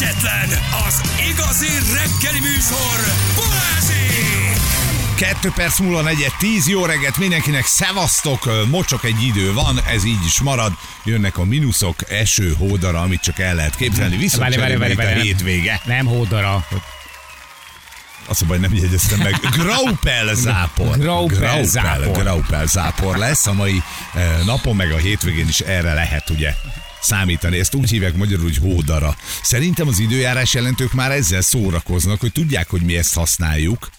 egyetlen, az igazi reggeli műsor, Balázsék! 2 perc múlva 4:10, jó reggelt mindenkinek, szevasztok, mocsok egy idő van, ez így is marad, jönnek a mínuszok, eső, hódara, amit csak el lehet képzelni, viszont cserélmény a hétvége. Nem hódara. Azt mondom, hogy nem jegyeztem meg. Graupelzápor lesz a mai napon, meg a hétvégén is erre lehet, ugye, számítani. Ezt úgy hívják magyarul, hogy hódara. Szerintem az időjárás jelentők már ezzel szórakoznak, hogy tudják, hogy mi ezt használjuk,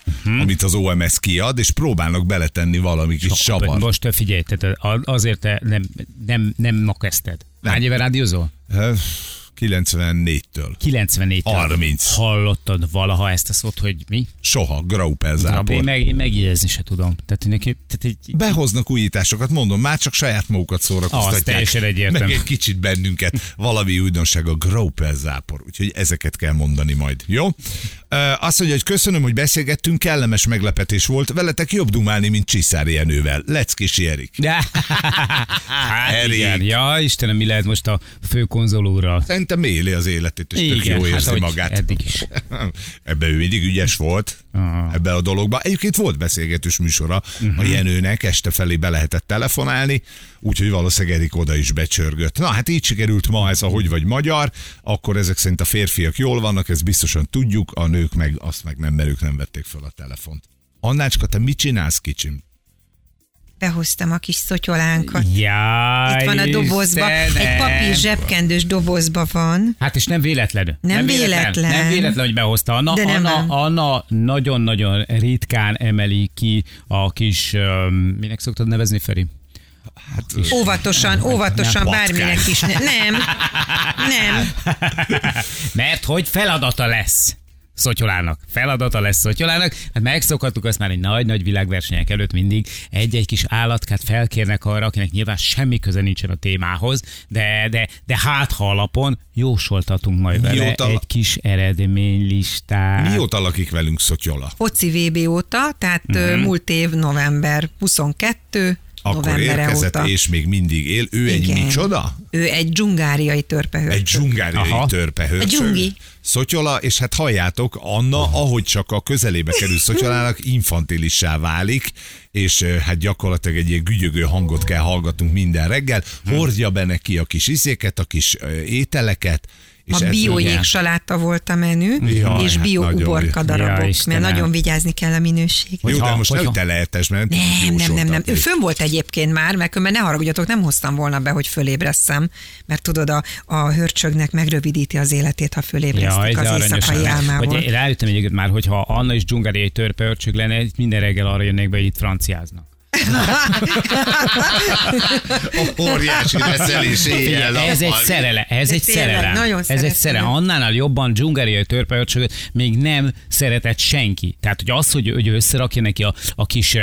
amit az OMS kiad, és próbálnak beletenni valami kis savart. Most figyelj, tehát azért te nem ma kezdted. Hány éve rádiózol? 94-től. 94-től. 30. Hallottad valaha ezt a szót, hogy mi? Soha, Graupelzápor. Én megjegyezni se tudom. Tehát neki, behoznak újításokat, mondom, már csak saját magukat szórakoztatják. Azt teljesen egyértelmű. Meg egy kicsit bennünket, valami újdonság a Graupelzápor. Úgyhogy ezeket kell mondani majd. Jó? Azt mondja, hogy köszönöm, hogy beszélgettünk, kellemes meglepetés volt. Veletek jobb dumálni, mint Csíszár Jenővel. Leckisi Erik. Erik. Ja, Istenem, mi lehet most a főkonzolúrral? Szerintem éli az életét, és igen, tök jó érzi magát. Eddig is. Ebben ő mindig ügyes volt, ebben a dologban. Egyébként volt beszélgetős műsora a Jenőnek, este felé be lehetett telefonálni, úgyhogy valószínűleg Erik oda is becsörgött. Na, hát így sikerült ma ez a Hogy vagy magyar, akkor ezek szerint a férfiak jól vannak, ezt biztosan tudjuk, a nők meg azt meg nem, mert ők nem vették fel a telefont. Annácska, te mit csinálsz, kicsim? Behoztam a kis szotyolánkat. Jaj, itt van a dobozba. Istenem. Egy papír zsebkendős dobozba van. Hát és nem véletlen. Nem véletlen, hogy behozta. Anna nagyon-nagyon ritkán emeli ki a kis, minek szoktad nevezni, Feri? Hát, óvatosan bárminek is. Nem. Mert hogy feladata lesz Szotyolának. Hát megszokhattuk azt már, hogy nagy-nagy világversenyek előtt mindig egy-egy kis állatkát felkérnek arra, akinek nyilván semmi köze nincsen a témához, de hát ha alapon jósoltatunk majd vele egy kis eredménylistát. Mióta lakik velünk Szotyola? Foci VB óta, tehát múlt év november 22. Akkor érkezett, óta. És még mindig él. Ő igen. Egy micsoda? Ő egy dzsungáriai törpehörcsök. A dzsungi. Szotyola, és hát halljátok, Anna, ahogy csak a közelébe kerül Szotyolának, infantilissá válik, és hát gyakorlatilag egy ilyen gügyögő hangot kell hallgatnunk minden reggel. Hordja be neki a kis iszéket, a kis ételeket. Ma biójégsaláta volt a menü, jaj, és bióuborka darabok, mert nagyon vigyázni kell a minőség. Jó, de most nem te lehetes, mert nem. Ő fönn volt egyébként már, mert ne haragudjatok, nem hoztam volna be, hogy fölébresszem, mert tudod, a hörcsögnek megrövidíti az életét, ha fölébresztik az éjszakai álmából. Rájöttem egyébként már, hogyha Anna is dzsungáriai törpehörcsök lenne, minden reggel arra jönnék be, hogy itt franciáznak. Óriási veszelés éjjel. Ez egy szerelem. Annánál jobban dzsungáriai törpehörcsököt még nem szeretett senki. Tehát, hogy az, hogy ő összerakja neki a kis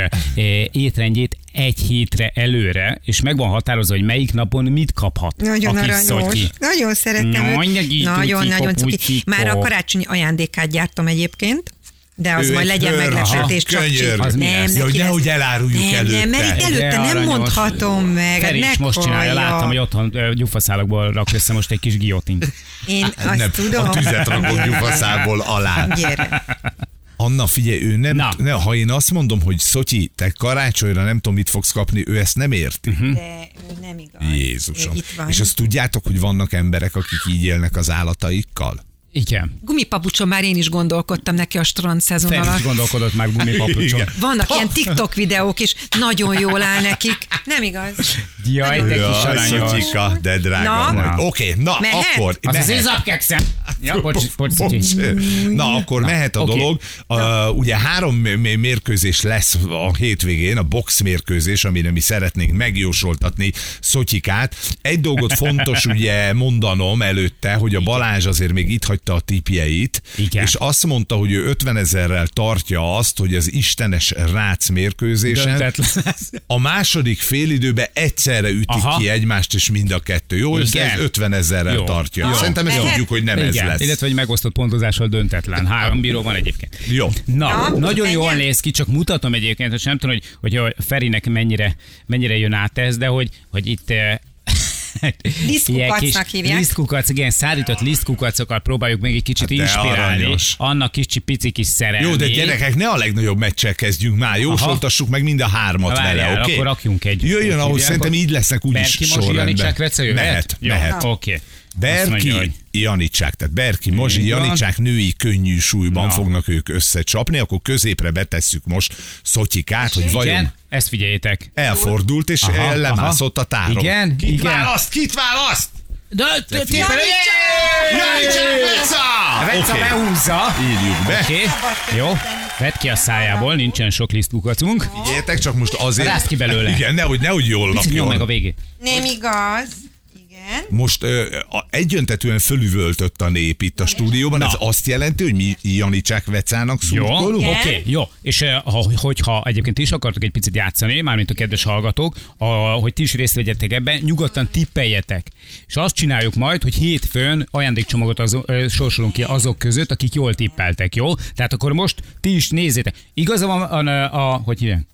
étrendjét egy hétre előre, és meg van határozva, hogy melyik napon mit kaphat. Nagyon aranyos. Nagyon szerettem őt. Nagyon cuki. Már a karácsonyi ajándékát gyártom egyébként. De az majd legyen meglepetés, csak csíp. Nehogy eláruljuk előtte. Nem, mert előtte nem mondhatom meg. Feri is most csinálja, láttam, hogy otthon gyufaszálakból rak össze most egy kis giotint. Én azt tudom. A tüzet rakott gyufaszából alá. Gyere. Anna, figyelj, ő nem... ha én azt mondom, hogy Szotyi, te karácsonyra nem tudom, mit fogsz kapni, ő ezt nem érti. De ő nem igaz. Jézusom. És azt tudjátok, hogy vannak emberek, akik így élnek az állataikkal? Igen. Gumipapucson már én is gondolkodtam neki a strand szezon alatt. Feri is gondolkodott már gumipapucson. Vannak ilyen TikTok videók is, nagyon jól áll nekik. Nem igaz? Jaj, de kis aranyos. De drága vagy. Oké, akkor. Az izapkekszem. Na, akkor mehet a dolog. Ugye 3 mérkőzés lesz a hétvégén, a box mérkőzés, amire mi szeretnénk megjósoltatni Szotyikát. Egy dolgot fontos ugye mondanom előtte, hogy a Balázs azért még itt hagyta a tippjeit, és azt mondta, hogy ő 50 000-rel tartja azt, hogy az Istenes Rácz mérkőzésen a második félidőben egyszerre ütik ki egymást, és mind a kettő. Jó, és ez 50 000-rel tartja. Jó. Szerintem ezt tudjuk, hogy nem ez lesz. Illetve, hogy megosztott pontozással döntetlen. 3 bíró van egyébként. Jó. Nagyon jól néz ki, csak mutatom egyébként, hogy nem tudom, hogy Ferinek mennyire jön át ez, de hogy itt Liszkukacnak hívják. Liszkukac, igen, szárított liszkukacokkal próbáljuk még egy kicsit inspirálni. Annak kicsi pici kis szerelmény. Jó, de gyerekek, ne a legnagyobb meccsel kezdjünk már. Jósoltassuk meg mind a hármat vele, oké? Akkor rakjunk egy. Jöjjön, ahogy szerintem így lesznek úgyis sorrendben. Mehet. Oké. Berki Janicsák, tehát Berki Mazsi Janicsák női könnyű súlyban fognak ők összecsapni, akkor középre betesszük most Szotyikát, hogy vajon... Igen, ezt figyeljétek. Elfordult és lemászott a táron. Igen, kit választ, Janicsák Veca! Veca behúzza. Írjuk be. Jó. Vedd ki a szájából, nincsen sok lisztkukacunk. Figyeljetek, csak most azért... Rázd ki belőle. Igen, nehogy jól lapjon. Nyom meg a végét. Nem igaz. Most egyöntetően fölüvöltött a nép itt a stúdióban, ez azt jelenti, hogy mi Janicsák Vecának szurkolunk? Jó, oké, jó. És hogyha egyébként is akartok egy picit játszani, mármint a kedves hallgatók, hogy ti is részt vegyetek ebben, nyugodtan tippeljetek. És azt csináljuk majd, hogy hétfőn ajándékcsomagot sorsolunk ki azok között, akik jól tippeltek, jó? Tehát akkor most ti is nézzétek. Igaza van hogy hívják?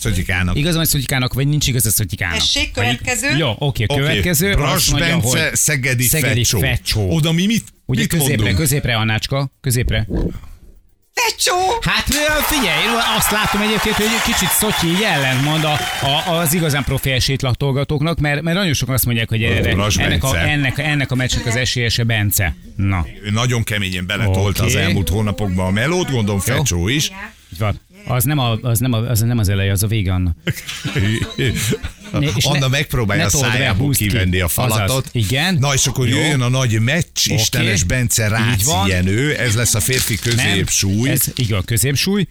Szotyikának. Igaz van Szotyikának, vagy nincs igaz a Szotyikának? Tessék, következő. Jó, oké, következő. Brass Bence, Szegedi Fecsó. Oda mi mit ugye mit középre, mondunk? Középre, Annácska, középre. Fecsó! Hát figyelj, én azt látom egyébként, hogy egy kicsit Szotyi ellentmond az igazán profi esélytlaktolgatóknak, mert nagyon sokan azt mondják, hogy ennek a meccsnek az esélyese Bence. Na. Ő nagyon keményen beletolt az elmúlt hónapokban a melót, gondolom Fecsó is. Így van. Az nem az eleje, az a vége, Anna. Anna megpróbálja a szájából kivenni a falatot. Igen. Na és akkor jöjjön a nagy meccs, Istenes Bence Rácz Jenő, ez lesz a férfi középsúly. Ez igaz, középsúly.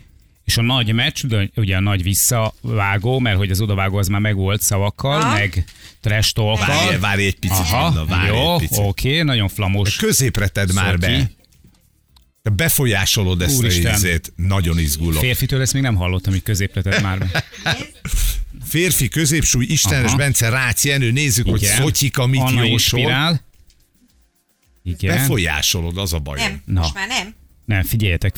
És a nagy meccs, ugye a nagy visszavágó, mert hogy az odavágó az már megvolt szavakkal, meg trash talkkal. Várj egy picit, Anna, jó, oké, nagyon flamos. Középre tedd már be. Te befolyásolod ezt a ízét, nagyon izgulok. Férfitől ezt még nem hallottam, hogy középletet már. Férfi középsúly, Istenes Bence Rácz Jenő, nézzük, igen, hogy Szotyika mit Anna jósol. Inspirál. Igen. Befolyásolod, az a baj. Nem, most már nem. Nem, figyeljetek.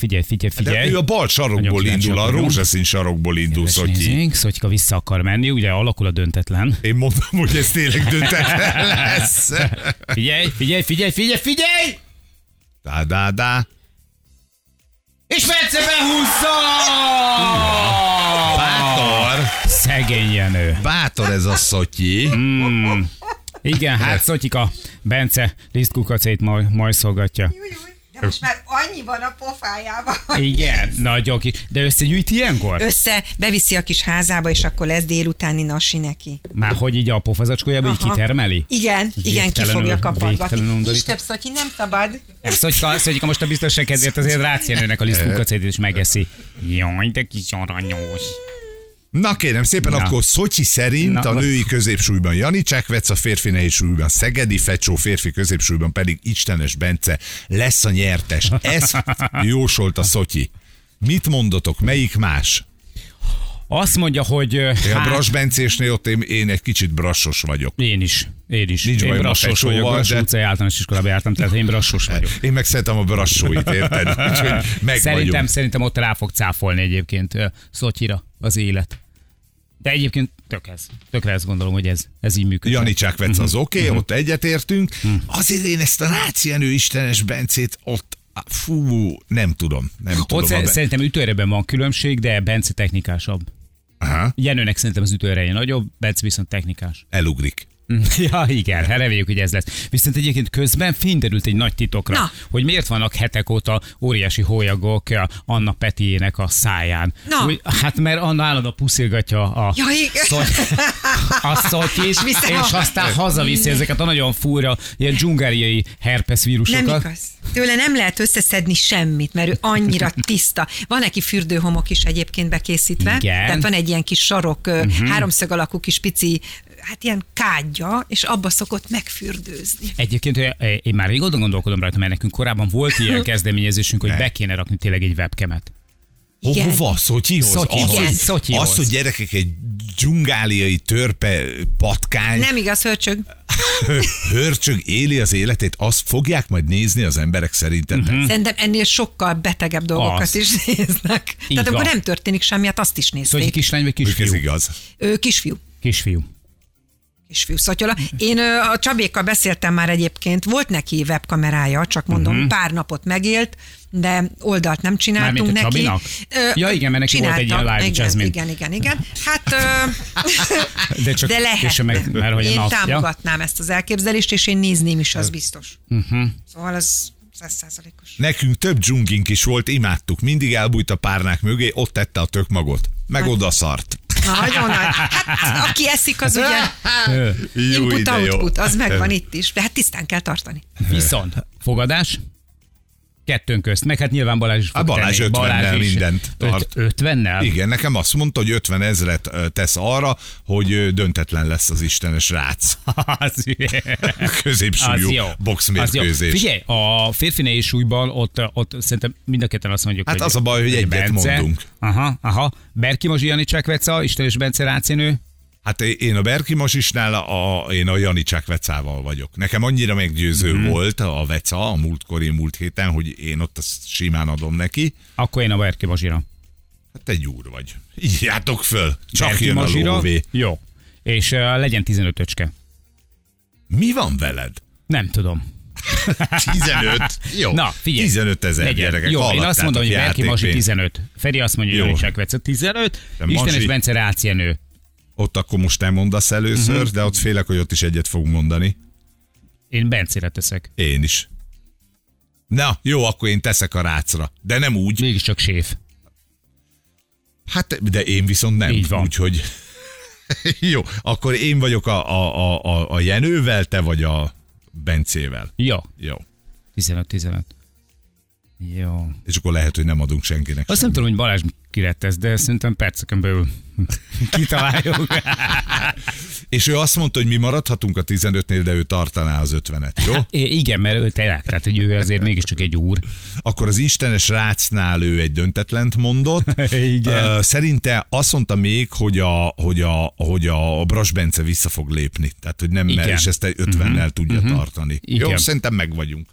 De ő a bal sarokból indul, a rózsaszín sarokból indul, Szotyi. Szotyika vissza akar menni, ugye alakul a döntetlen. Én mondom, hogy ez tényleg döntetlen lesz. Figyelj! Dá. És Bence behúzza! Bátor! Szegény Jenő. Bátor ez a Szotyi. Igen, hát Szotyika, Bence lisztkukacét majd szolgatja. De most már annyi van a pofájában. Igen, nagyon kis. De összegyűjt ilyenkor? Beviszi a kis házába, és akkor lesz délutáni nasi neki. Már hogy így a pofazacskójába így kitermeli? Igen, ki fogja kapadva. Isten, Szotyi, nem szabad. Szotyika most a biztonság kedvéért azért Rácz Jenőnek a lisztkukacét is megeszi. Jaj, de kis aranyos. Na kérem szépen, akkor Szotyi szerint a női középsúlyban Janicsák Veca, a férfi nehézsúlyban Szegedi Fecsó, férfi középsúlyban pedig Istenes Bence lesz a nyertes. Ezt jósolt a Szotyi. Mit mondotok, melyik más? Azt mondja, hogy... A Brass Bencésnél ott én egy kicsit brassos vagyok. Én is. Nincs én brassos vagyok, Brass utcai általános iskolába jártam, tehát én brassos vagyok. Én meg szeretem a brassóit, érted? Szerintem ott rá fog cáfolni egyébként Szotyira az élet. De egyébként tökre ezt gondolom, hogy ez így működik. Janicsák Veca az oké, ott egyetértünk. Azért én ezt a Rácz Jenő Istenes Bencét ott... Nem tudom. Szerintem ütőerőben van különbség, de Bence technikásabb. Aha. Jenőnek szerintem az ütőereje nagyobb, Bence viszont technikás. Elugrik. Ja, igen, reméljük, hogy ez lesz. Viszont egyébként közben fényderült egy nagy titokra, hogy miért vannak hetek óta óriási hólyagok Anna Petiének a száján. Hát mert Anna állandóan puszilgatja a Szotyit, és aztán hazaviszi ezeket a nagyon fura, ilyen dzsungáriai herpes vírusokat. Nem igaz. Tőle nem lehet összeszedni semmit, mert ő annyira tiszta. Van neki fürdőhomok is egyébként bekészítve. Igen. Tehát van egy ilyen kis sarok, háromszög alakú kis pici, hát ilyen kádja, és abba szokott megfürdőzni. Egyébként én már régóta gondolkodom rajta, mert nekünk korábban volt ilyen kezdeményezésünk, hogy be kéne rakni tényleg egy webcamet. Hova? Szotyihoz? Szotyihoz. Azt, hogy gyerekek egy dzsungáliai törpepatkány. Nem igaz, hörcsög. Hörcsög éli az életét, azt fogják majd nézni az emberek szerintem. Szerintem ennél sokkal betegebb dolgokat is néznek. Így tehát akkor nem történik semmi, hát azt is nézték. Szotyi kislány vagy kisfiú? Ő kisfiú. és fű Szotyola. Én a Csabékkal beszéltem már egyébként, volt neki webkamerája, csak mondom, pár napot megélt, de oldalt nem csináltunk neki. Csabinak? Ja igen, mert neki volt egy ilyen live jazzmin. Igen. Hát, de lehet. Én támogatnám ezt az elképzelést, és én nézném is, az biztos. Szóval az 100%-os. Nekünk több dzsungink is volt, imádtuk. Mindig elbújt a párnák mögé, ott tette a tök magot. Meg odaszart. Nagyon nagy. Hát, aki eszik, az ugye input, output, az megvan itt is. De hát tisztán kell tartani. Viszont fogadás? Kettőnk közt. Meg hát nyilván Balázs is fog Balázs tenni. 50-nel mindent tart. 50-nel? Igen, nekem azt mondta, hogy 50 000 tesz arra, hogy döntetlen lesz az Istenes Rácz. Középsúlyú boxmérkőzés. Figyelj, a férfinei súlyban ott szerintem mind a ketten azt mondjuk, hát hogy az a baj, hogy egyet Bence, mondunk. Aha. Berki Mazsi, Janicsák Veca, Istenes Bence Rácz Jenő. Hát én a Berki Masisnál, én a Janicsák Vecával vagyok. Nekem annyira meggyőző volt a Veca a múlt héten, hogy én ott azt simán adom neki. Akkor én a Berki Mazsira. Hát te gyúr vagy. Így játok föl. Csak Berki jön Mazsira, a lóvé. Jó. És legyen 15-öcske. Mi van veled? Nem tudom. 15? Jó. Na, figyelj. 15 000 gyerekek. Jó, én azt mondom, hogy Berki Mazsi 15. Feri azt mondja, hogy Janicsák Veca 15. Istenes Bence Rácz Jenő. Ott akkor most nem mondasz először, de ott félek, hogy ott is egyet fog mondani. Én Bencére teszek. Én is. Na, jó, akkor én teszek a Rácra. De nem úgy. Mégiscsak séf. Hát, de én viszont nem. Így van. Úgyhogy... jó, akkor én vagyok a Jenővel, te vagy a Bencével. Jó. 15-15. Jó. És akkor lehet, hogy nem adunk senkinek. Azt nem tudom, hogy Balázs kirettesz, de szerintem perceken belül kitaláljuk. És ő azt mondta, hogy mi maradhatunk a 15-nél, de ő tartaná az 50-et, jó? Igen, mert ő telák, tehát hogy ő azért mégiscsak egy úr. Akkor az Istenes Rácznál ő egy döntetlent mondott. Igen. Szerinte azt mondta még, hogy a Bras Bence vissza fog lépni. Tehát, hogy nem mer, és ezt 50-nel tudja tartani. Igen. Jó, szerintem megvagyunk.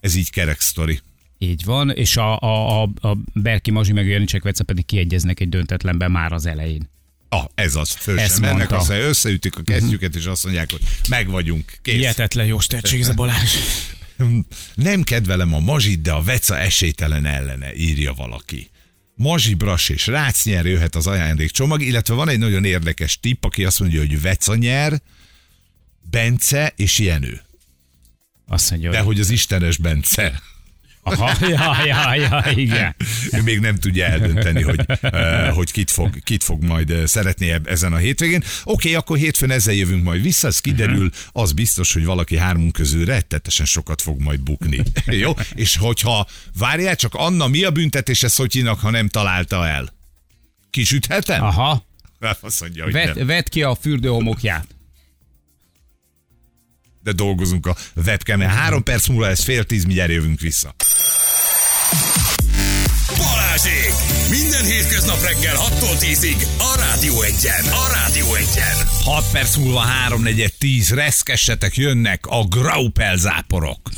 Ez így kerek sztori. Így van, és a Berki Mazsi meg a Janicsák Veca pedig kiegyeznek egy döntetlenben már az elején. Ez az, föl sem mennek, aztán összeütik a kesztyüket, és azt mondják, hogy megvagyunk, kész. Hihetetlen jó tehetség ez a Balázs. Nem kedvelem a Mazsit, de a Veca esélytelen ellene, írja valaki. Mazsi, Bras és Rácz nyer, jöhet az ajándékcsomag, illetve van egy nagyon érdekes tipp, aki azt mondja, hogy Veca nyer, Bence és Jenő. Azt mondja, de hogy az Istenes Bence. Aha, igen. Ő még nem tudja eldönteni, hogy kit fog majd szeretni ezen a hétvégén. Oké, akkor hétfőn ezzel jövünk majd vissza, ez kiderül, az biztos, hogy valaki hármunk közül rettetesen sokat fog majd bukni. Jó? És hogyha várjál, csak Anna, mi a büntetése Szotyinak, ha nem találta el? Kisüthetem? Aha. Azt mondja, hogy vedd ki a fürdőhomokját. De dolgozunk a webcamen. 3 perc múlva, ez 9:30, mindjárt jövünk vissza. Balázsék! Minden hétköznap reggel 6-tól 10-ig a Rádió Egyen. 6 perc múlva 3:40, reszkessetek, jönnek a Graupelzáporok.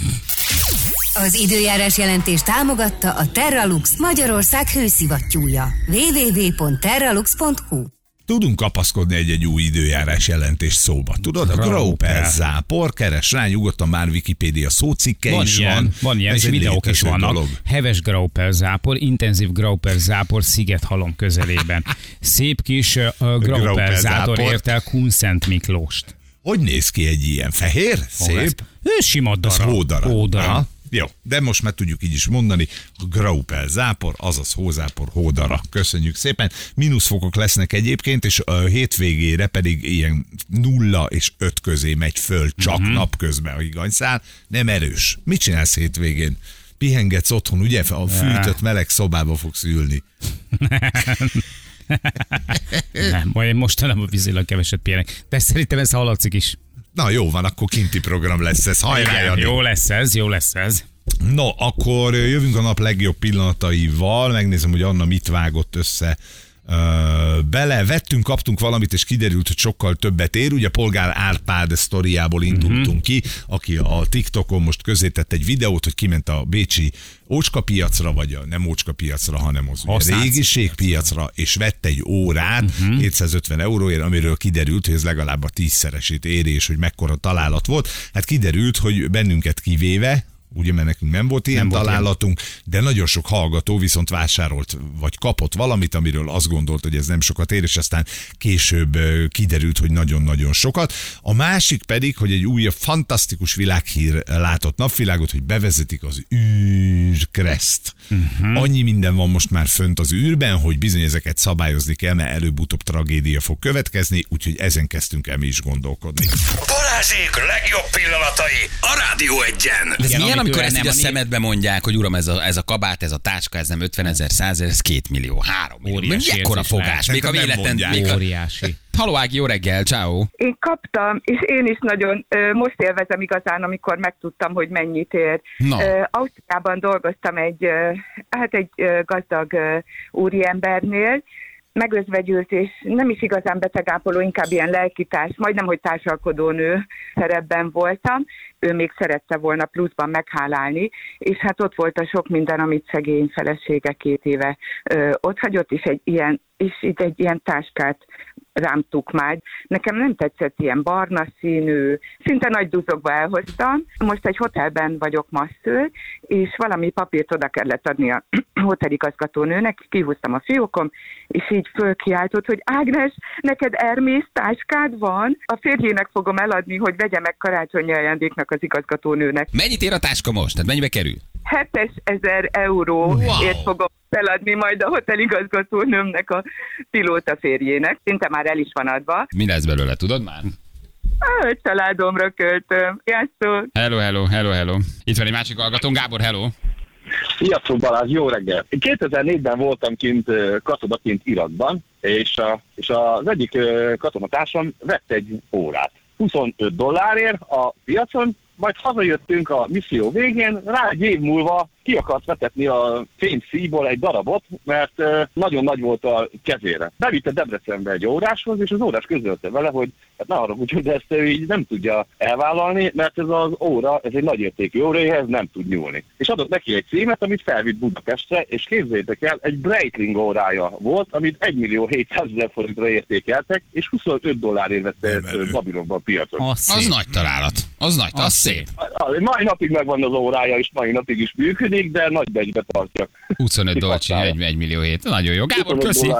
Az időjárás jelentés támogatta a Terralux Magyarország hőszivattyúja. www.terralux.hu. Tudunk kapaszkodni egy-egy új időjárás jelentés szóba. Tudod, a Graupelzápor, keres rá, nyugodtan, már Wikipédia szócikke is van. Van ilyen, és videók is vannak. Dolog. Heves Graupelzápor, intenzív Graupelzápor Szigethalom közelében. Szép kis Graupelzápor ért el Kunszent Miklóst. Hogy néz ki egy ilyen? Fehér? Szép? Sima darab. Hódara. Jó, de most már tudjuk így is mondani, a Graupelzápor, azaz hózápor, hódara. Köszönjük szépen. Mínuszfokok lesznek egyébként, és a hétvégére pedig ilyen 0 és 5 közé megy föl, csak napközben a higanyszál. Nem erős. Mit csinálsz hétvégén? Pihengetsz otthon, ugye? A fűtött meleg szobába fogsz ülni. Nem, majd mostanában viszonylag keveset pihenek. De szerintem ez hallatszik is. Na jó van, akkor kinti program lesz ez. Hajrá, Jani! Jó lesz ez. No, akkor jövünk a nap legjobb pillanataival. Megnézem, hogy Anna mit vágott össze bele, vettünk, kaptunk valamit, és kiderült, hogy sokkal többet ér. Ugye Polgár Árpád sztoriából indultunk ki, aki a TikTokon most közé tett egy videót, hogy kiment a bécsi ócskapiacra, vagy a nem ócskapiacra, hanem az régiségpiacra, és vett egy órát 750 euróért, amiről kiderült, hogy ez legalább a 10-szeresét éri, és hogy mekkora találat volt. Hát kiderült, hogy bennünket kivéve, ugye, mert nekünk nem volt ilyen találatunk, de nagyon sok hallgató viszont vásárolt, vagy kapott valamit, amiről azt gondolt, hogy ez nem sokat ér, és aztán később kiderült, hogy nagyon-nagyon sokat. A másik pedig, hogy egy újabb fantasztikus világhír látott napvilágot, hogy bevezetik az űrkreszt. Annyi minden van most már fönt az űrben, hogy bizony ezeket szabályozni kell, mert előbb-utóbb tragédia fog következni, úgyhogy ezen kezdtünk el mi is gondolkodni. Balázsék legjobb pillanatai a Rádió Egyen! Amikor ezt így a szemedbe mondják, hogy uram, ez a kabát, ez a táska, ez nem 50 000, 100 000, ez 2 millió, 3 millió. Mekkora fogás, még a véletlen. Óriási. Halló Ági, jó reggel, ciao. Én kaptam, és én is nagyon most élvezem igazán, amikor megtudtam, hogy mennyit ér. Ausztriában dolgoztam egy gazdag úriembernél, megözvegyült, és nem is igazán betegápoló, inkább ilyen lelkitárs, majdnem, hogy társalkodónő szerepben voltam. Ő még szerette volna pluszban meghálálni, és hát ott volt a sok minden, amit szegény felesége 2 éve ott hagyott, és egy ilyen táskát rám tukmált. Nekem nem tetszett, ilyen barna színű, szinte nagy duzogba elhoztam. Most egy hotelben vagyok masször, és valami papírt oda kellett adni a hoteligazgatónőnek, kihúztam a fiókom, és így fölkiáltott, hogy Ágnes, neked Hermész táskád van? A férjének fogom eladni, hogy vegye meg karácsonyi ajándéknak az igazgatónőnek. Mennyit ér a táska most? Tehát mennyibe kerül? 7000 euróért fogom feladni majd a hoteligazgatónőmnek, a pilóta férjének. Szinte már el is van adva. Mi lesz belőle, tudod már? A családomra költöm. Sziasztok! Hello. Itt van egy másik hallgatón, Gábor, hello! Sziasztok Balázs, jó reggel! 2004-ben voltam kint katonaként Irakban, és az egyik katonatársam vett egy órát. $25 a piacon, majd hazajöttünk a misszió végén, rá egy év múlva ki akart vetetni a fényszíjból egy darabot, mert nagyon nagy volt a kezére. Bevitte Debrecenbe egy óráshoz, és az órás közölte vele, hogy hát ne haragudj, hogy ezt ő így nem tudja elvállalni, mert ez az óra, ez egy nagyértékű óra, ez nem tud nyúlni. És adott neki egy címet, amit felvitt Budapestre, és képzeljétek el, egy Breitling órája volt, amit 1.700.000 forintra értékeltek, és $25 vette Babilonban a piacon. Az nagy találat. Az nagy, az szép. Mai napig megvan az órája, és mai napig is működik, de nagy becsbe tartja. $25, 1.7 millió. Nagyon jó. Gábor, köszi.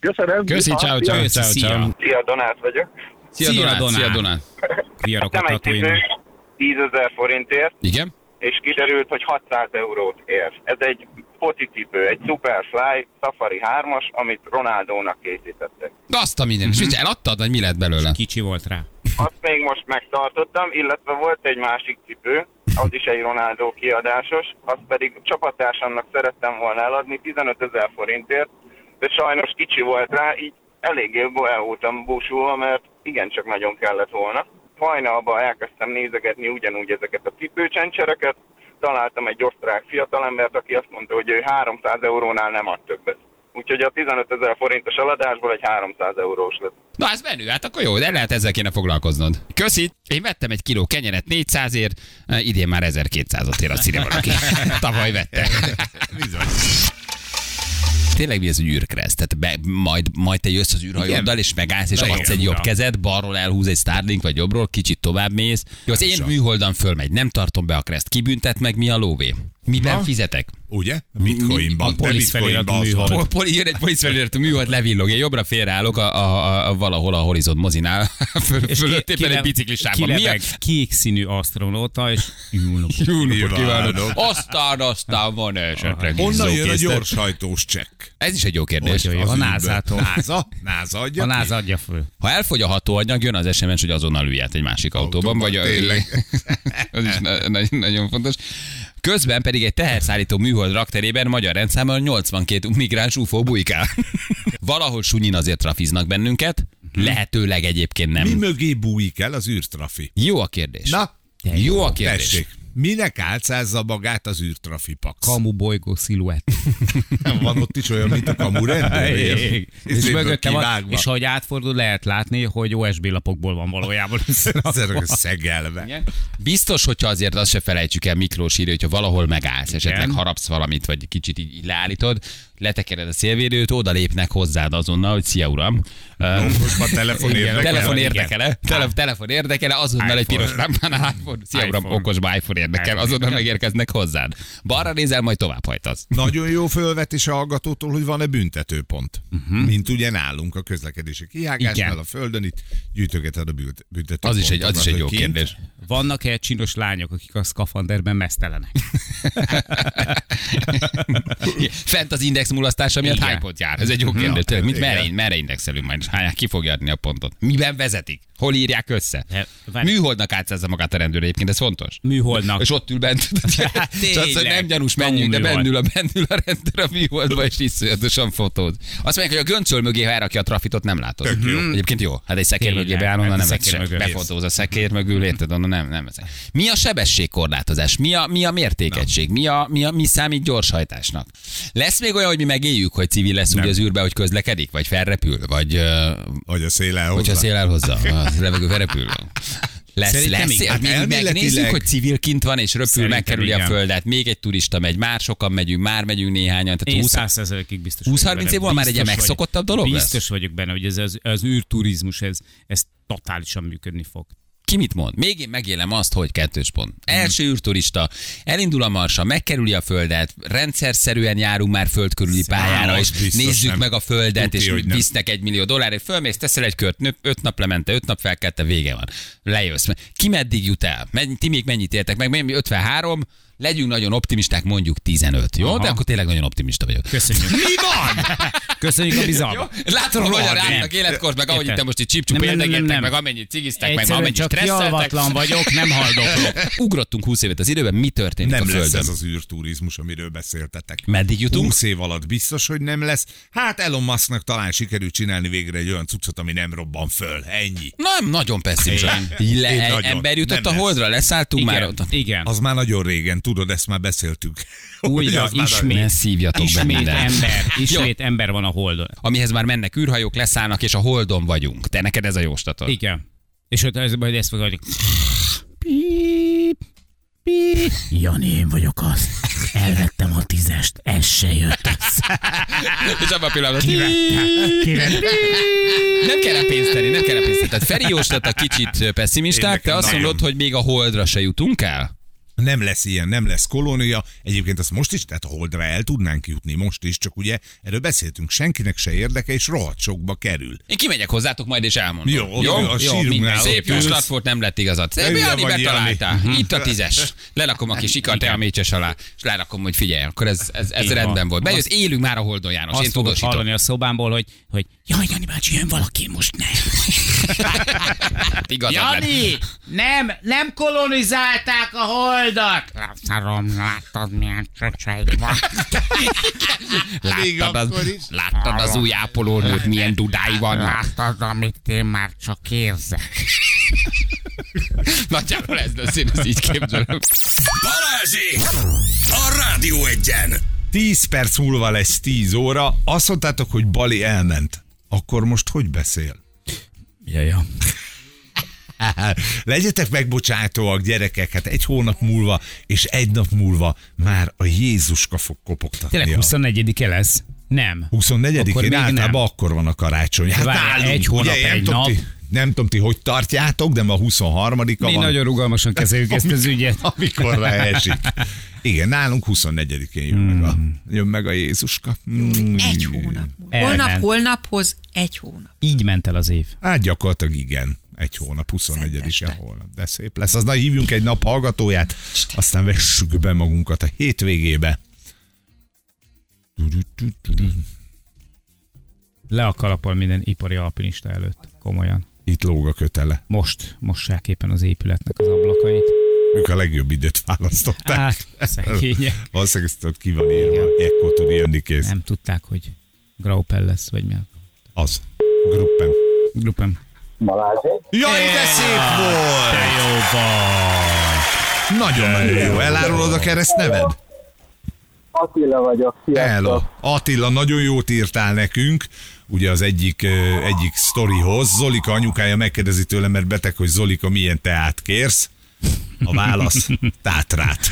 Köszönöm. Köszi, ciao, ciao. Szia, Donát vagyok. Szia, Donát. Kriarokot tatuin. 10.000 forintért. Igen. És kiderült, hogy 600 eurót ér. Ez egy focicipő, egy Superfly Safari 3-as, amit Ronaldónak készítettek. Azt a minden. És mit eladtad, vagy mi lett belőle? Kicsi volt rá. Azt még most megtartottam, illetve volt egy másik cipő, az is egy Ronaldo kiadásos, azt pedig csapattársamnak szerettem volna eladni 15.000 forintért, de sajnos kicsi volt rá, így eléggé el voltam búsulva, mert igencsak nagyon kellett volna. Hajnalban elkezdtem nézegetni ugyanúgy ezeket a cipőcsencsereket, találtam egy osztrák fiatalembert, aki azt mondta, hogy ő 300 eurónál nem ad többet. Úgyhogy a 15.000 forintos eladásból egy 300 eurós lett. Na, ez menő, hát akkor jó, de lehet, ezzel kéne foglalkoznod. Köszi! Én vettem egy kiló kenyeret 400-ért, idén már 1200-ot ér a színe valaki. Tavaly vettem. Bizony. Tényleg mi ez, hogy űrkreszt? Tehát majd te jössz az űrhajóddal, és megállsz, és adsz egy jobb kezed, balról elhúz egy Starlink, vagy jobbról, kicsit tovább mész. Jó, az én műholdan fölmegy, nem tartom be a kreszt, kibüntet meg, mi a lóvé? Miben fizetek? Ugye? Bitcoinban. Jön egy poliszfeliratú műhold, levillog, én jobbra félreállok a valahol a Horizon mozinál fölött, éppen egy biciklisában. Kék színű asztronóta, és júlnokot kívánok. Aztán van esetleg. Honnan jön a gyorshajtós csekk? Ez is egy jó kérdés. A NASA-tól. NASA adja. A NASA adja föl. Ha elfogy a hatóanyag, jön az SMS, hogy azonnal ülj át egy másik autóban. Vagy az is nagyon fontos. Közben pedig egy teherszállító műhold rakterében magyar rendszámmal 82 migráns UFO bujkál. Valahol sunyin azért trafiznak bennünket, lehetőleg egyébként nem. Mi mögé bújik el az űrtrafi? Jó a kérdés. Na, jó a kérdés. Tessék. Minek álcázza magát az űrtrafipax? Kamu bolygó sziluett. Van ott is olyan, mint a kamu rendőr. És mögötte van, és ahogy átfordul, lehet látni, hogy OSB lapokból van valójában szegelve. Biztos, hogyha azért azt se felejtsük el, mikrós írja, hogyha valahol megállsz, esetleg harapsz valamit, vagy kicsit így leállítod, letekered a szélvédőt, oda lépnek hozzád azonnal, hogy szia uram. Most a telefon érdekele. Telefon érdekele, azonnal egy piros lámpánál iPhone. Szia uram, okosba iPhone érdekel, azonnal megérkeznek hozzád. Balra nézel, majd továbbhajtasz. Nagyon jó fölvetés a hallgatótól, hogy van-e büntetőpont. Mint ugye nálunk a közlekedési kihágásnál a földön, itt gyűjtögeted a büntetőpontot. Az is egy jó kérdés. Vannak-e csinos lányok, akik a szkafanderben mesztelenek? Fent az index mulasztása miatt hány pont jár? Ez egy jó kérdés. Merre indexelünk majd? Ki fogja adni a pontot? Miben vezetik? Hol írják össze? Műholdnak átszázza magát a rendőr egyébként, ez fontos. Műholdnak. És ott ül bent. Csak nem gyanús, menjünk, de bennül a rendőr a műholdba, és iszonyatosan fotóz. Azt mondják, hogy a göncöl mögé, ha elrakja a trafitot, nem látod. Egyébként jó. Hát egy szekér mögébe áll, onnan nem veszik. Befotóz a szekér mögül, érted? Onnan nem veszik. Mi a sebességkorlátozás? Mi a mértékegység? Mi számít gyorshajtásnak? Lesz még olyan, hogy mi megéljük, hogy civil lesz úgy az űrbe, hogy közlekedik, vagy felrepül, vagy... Vagy a szél elhozza. A levegő felrepül. Lesz. Hát megnézzük, hogy civil kint van, és röpül, megkerüli a földet. Még egy turista megy, már sokan megyünk, már megyünk néhányan. Tehát 20%-ig biztos. 20-30 év múlva már egy megszokottabb dolog lesz? Biztos vagyok benne, hogy az űrturizmus, ez totálisan működni fog. Ki mit mond? Még én megélem azt, hogy 2 pont. Első űrturista, elindul a Marsa, megkerüli a Földet, rendszerszerűen járunk már föld körüli pályára, és nézzük meg a Földet, és visznek $1 millió, fölmész, teszel egy kört, 5 nap lemente, 5 nap felkelte, vége van. Lejössz. Ki meddig jut el? Ti még mennyit értek meg? 53... Legyünk nagyon optimisták, mondjuk 15, jó? Aha. De akkor tényleg nagyon optimista vagyok. Köszönjük. Mi van? Köszönjük a bizalmat. Látod, hogy a rának életkort, meg ahogy itt most itt csipcsuk érdekettek, meg amennyit cigiztek, meg amennyit stresszeltek. Kialvatlan vagyok, nem haldoklok. Ugrottunk 20 évet az időben, mi történik nem a Földön? Nem lesz ez az űrturizmus, amiről beszéltetek. Meddig jutunk? 20 év alatt biztos, hogy nem lesz. Hát Elon Musknak talán sikerült csinálni végre egy olyan cuccot, ami nem robban föl. Ennyi. Nem, nagyon pessimista. Ember jutott a Holdra, leszálltunk már ott. Igen. Az már nagyon régen. Tudod, ezt már beszéltük. Újra ismét ember van a Holdon. Amihez már mennek űrhajók, leszállnak, és a Holdon vagyunk. Te neked ez a jóstatod. Igen. És majd ezt fogja, hogy... Jani, én vagyok az. Elvettem a 10-est, ez se jött össze. És abban a pillanatban... Nem kell pénzt tenni, nem kell pénzt tenni. Tehát Feri jóstat a kicsit pessimisták, te azt mondod, hogy még a Holdra se jutunk el? Nem lesz ilyen, nem lesz kolónia. Egyébként azt most is, tehát a Holdra el tudnánk jutni most is, csak ugye erről beszéltünk, senkinek se érdeke, és rohadt sokba kerül. Én kimegyek hozzátok majd, és elmondom. Jó, szép jóslat volt, nem lett igazad. Jani, betaláltál. Itt a 10-es. Lelakom a kis ikartál a mécses alá, és lerakom, hogy figyelj, akkor ez rendben volt. Bejössz, élünk már a Holdon, János. Azt én fogod hallani a szobámból, hogy jaj, Jani bácsi, jön valaki, most nem. Jani, nem kolonizálták a Hold. Láttarom, láttad, milyen csöcseid van. Láttad az új ápolónőt, milyen dudái van. Láttad, amit én már csak érzek. Nagyjából ez lesz, én ezt így képzelem. Balázsék! A Rádió Egyen! 10 perc múlva lesz 10 óra. Azt mondtátok, hogy Bali elment. Akkor most hogy beszél? Jaja. Legyetek megbocsátóak, gyerekek, hát 1 hónap múlva és 1 nap múlva már a Jézuska fog kopogtatnia. Tényleg 24-e lesz? Nem. 24-én általában akkor van a karácsony. Hát nálunk, 1 hónap, ugye, 1 nap. Nem tudom, ti hogy tartjátok, de ma 23-a van. Mi nagyon rugalmasan kezeljük ezt az ügyet. Amikor leesik. Igen, nálunk 24-én jön meg a Jézuska. Egy hónap. Holnaphoz 1 hónap. Így ment el az év. Hát gyakorlatilag igen. 1 hónap, 24-e holnap. De szép lesz. Aznál hívjunk egy nap hallgatóját, aztán vessük be magunkat a hétvégébe. Le a kalapal minden ipari alpinista előtt. Komolyan. Itt lóg a kötele. Most mossák éppen az épületnek az ablakait. Ők a legjobb időt választották. Hát, szegények. Valószínűleg ezt ott ki van írva. Ekkor tud jönni kész. Nem tudták, hogy Graupel lesz, vagy mi? Az. Gruppen. Balázsék. Jaj, de szép volt! De jó volt! Nagyon-nagyon jó. Elárulod a kereszt neved? Attila vagyok. Sziasztok. Attila, nagyon jót írtál nekünk. Ugye az egyik sztorihoz. Zolika anyukája megkérdezi tőlem, mert beteg, hogy Zolika, milyen teát kérsz? A válasz, tátrát.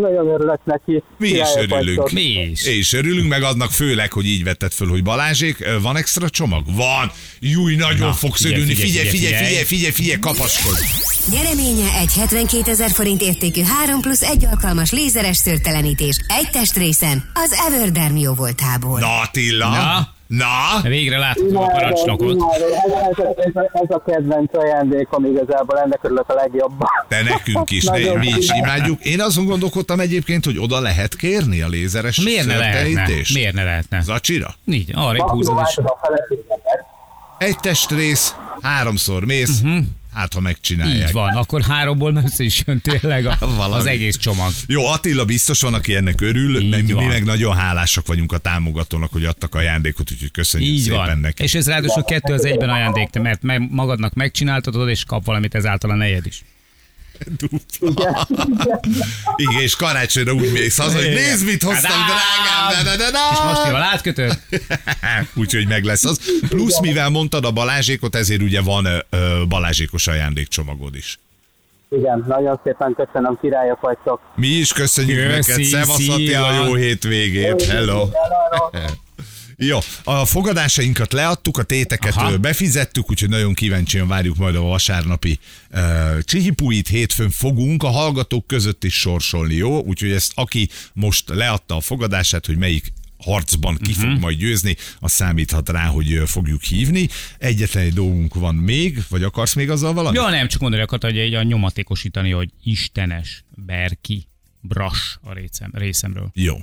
Nagyon örülök neki. Mi is örülünk. Meg annak főleg, hogy így vetted föl, hogy Balázsék, van extra csomag? Van. Júj, nagyon fogsz örülni. Figyelj, kapaskodj. Nyereménye egy 72 000 forint értékű 3+1 alkalmas lézeres szőrtelenítés egy testrészen az Everdermió voltából. Na Attila! Na? Végre látható a parancsnokot. Ez a kedvenc ajándékom igazából, ennek örülök a legjobban. De nekünk is, mi is imádjuk. Én azon gondolkodtam egyébként, hogy oda lehet kérni a lézeres szörtelítést. Miért ne lehetne? Zacsira? Így, arra húzod is. Egy testrész, 3-szor mész, hát ha megcsinálják. Így van, akkor 3-ból nem is jön tényleg az egész csomag. Jó, Attila biztos van, aki ennek örül, mi meg nagyon hálásak vagyunk a támogatónak, hogy adtak ajándékot, úgyhogy köszönjük így szépen van. Neki. És ez ráadásul 2 az 1-ben ajándék, mert magadnak megcsináltatod, és kap valamit ezáltal a nejed is. Igen, és karácsonyra úgy mész haza, hogy nézd, mit hoztam, drágám! És most jól átkötöd? Úgyhogy meg lesz az. Plusz, mivel mondtad a Balázsékot, ezért ugye van Balázsékos ajándékcsomagod is. Igen, nagyon szépen köszönöm, királyok vagytok. Mi is köszönjük neked, szevasz Attila, jó hétvégét, hello! Jó, a fogadásainkat leadtuk, a téteket befizettük, úgyhogy nagyon kíváncsian várjuk majd a vasárnapi csihipuit. Hétfőn fogunk a hallgatók között is sorsolni, jó? Úgyhogy ezt, aki most leadta a fogadását, hogy melyik harcban ki fog majd győzni, az számíthat rá, hogy fogjuk hívni. Egyetlen egy dolgunk van még, vagy akarsz még azzal valamit? Jó, nem, csak mondani akartam, hogy a nyomatékosítani, hogy Istenes Berki Brass a részemről. Jó,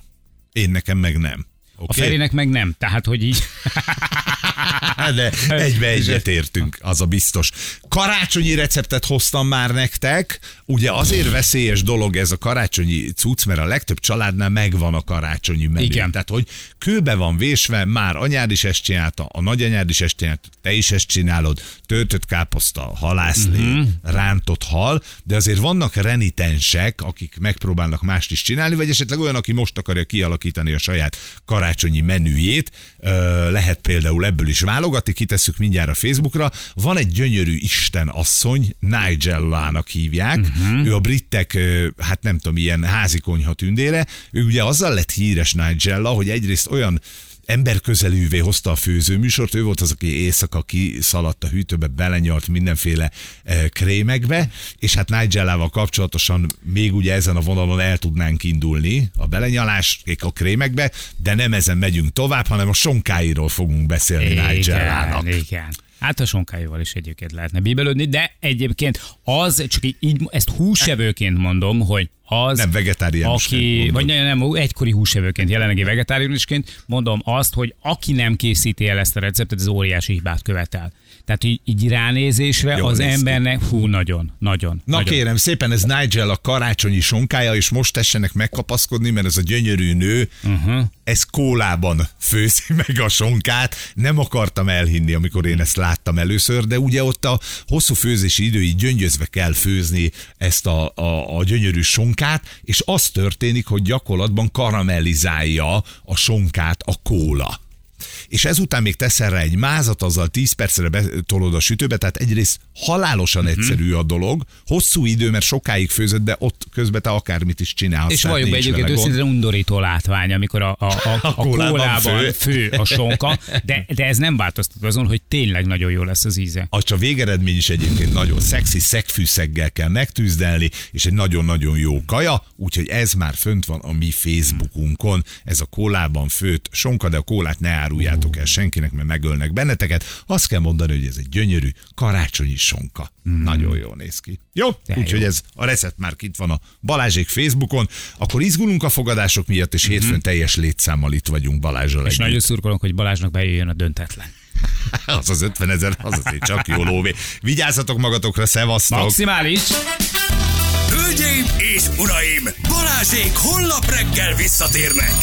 én nekem meg nem. Okay. A Ferinek meg nem, tehát hogy így. De egyet értünk, az a biztos. Karácsonyi receptet hoztam már nektek. Ugye azért veszélyes dolog ez a karácsonyi cucc, mert a legtöbb családnál megvan a karácsonyi menü. Igen. Tehát, hogy kőbe van vésve, már anyád is ezt csinálta, a nagyanyád is ezt csinálta, te is ezt csinálod, töltött káposzta, halászlé, rántott hal, de azért vannak renitensek, akik megpróbálnak mást is csinálni, vagy esetleg olyan, aki most akarja kialakítani a saját karácsonyi menüjét, lehet például ebből is válogatni, kitesszük mindjárt a Facebookra. Van egy gyönyörű istenasszony, Nigellának hívják, ő a brittek, hát nem tudom, ilyen házikonyha tündére, ő ugye azzal lett híres Nigella, hogy egyrészt olyan emberközelűvé hozta a főzőműsort, ő volt az, aki éjszaka kiszaladt a hűtőbe, belenyalt mindenféle krémekbe, és hát Nigellával kapcsolatosan még ugye ezen a vonalon el tudnánk indulni, a belenyalás a krémekbe, de nem ezen megyünk tovább, hanem a sonkáiról fogunk beszélni Nigellának. Igen. Hát a sonkáival is egyébként lehetne bíbelődni, de egyébként az, csak így ezt húsevőként mondom, hogy az, nem vegetáriánus, aki, vagy nem, egykori húsevőként, jelenlegi vegetáriánusként mondom azt, hogy aki nem készíti el ezt a receptet, az óriási hibát követel. Tehát így ránézésre jó, az embernek, nagyon. Kérem szépen, ez Nigel a karácsonyi sonkája, és most tessenek megkapaszkodni, mert ez a gyönyörű nő, ez kólában főzi meg a sonkát. Nem akartam elhinni, amikor én ezt láttam először, de ugye ott a hosszú főzési időig gyöngyözve kell főzni ezt a gyönyörű sonkát, és az történik, hogy gyakorlatban karamellizálja a sonkát a kóla. És ezután még teszel rá egy mázat, azzal 10 percre betolod a sütőbe, tehát egyrészt halálosan egyszerű a dolog, hosszú idő, mert sokáig főzött, de ott közben te akármit is csinálsz. És valljuk be, egyébként őszintén undorító látvány, amikor a kólában fő a sonka, de ez nem változtat azon, hogy tényleg nagyon jó lesz az íze. A végeredmény is egyébként nagyon szexi, szegfűszeggel kell megtűzdelni, és egy nagyon-nagyon jó kaja, úgyhogy ez már fönt van a mi Facebookunkon, ez a kólában főtt sonka, de a kólát ne áruljátok el senkinek, mert megölnek benneteket. Azt kell mondani, hogy ez egy gyönyörű karácsonyi sonka. Nagyon jól néz ki. Jó? Úgyhogy ez a recept már itt van a Balázsék Facebookon. Akkor izgulunk a fogadások miatt, és hétfőn teljes létszámmal itt vagyunk Balázsral együtt. És nagyon szurkolunk, hogy Balázsnak bejöjjön a döntetlen. Az az 50 000, az azért csak jó lóvé. Vigyázzatok magatokra, szevasztok! Maximális! Hölgyeim és uraim! Balázsék holnap reggel visszatérnek!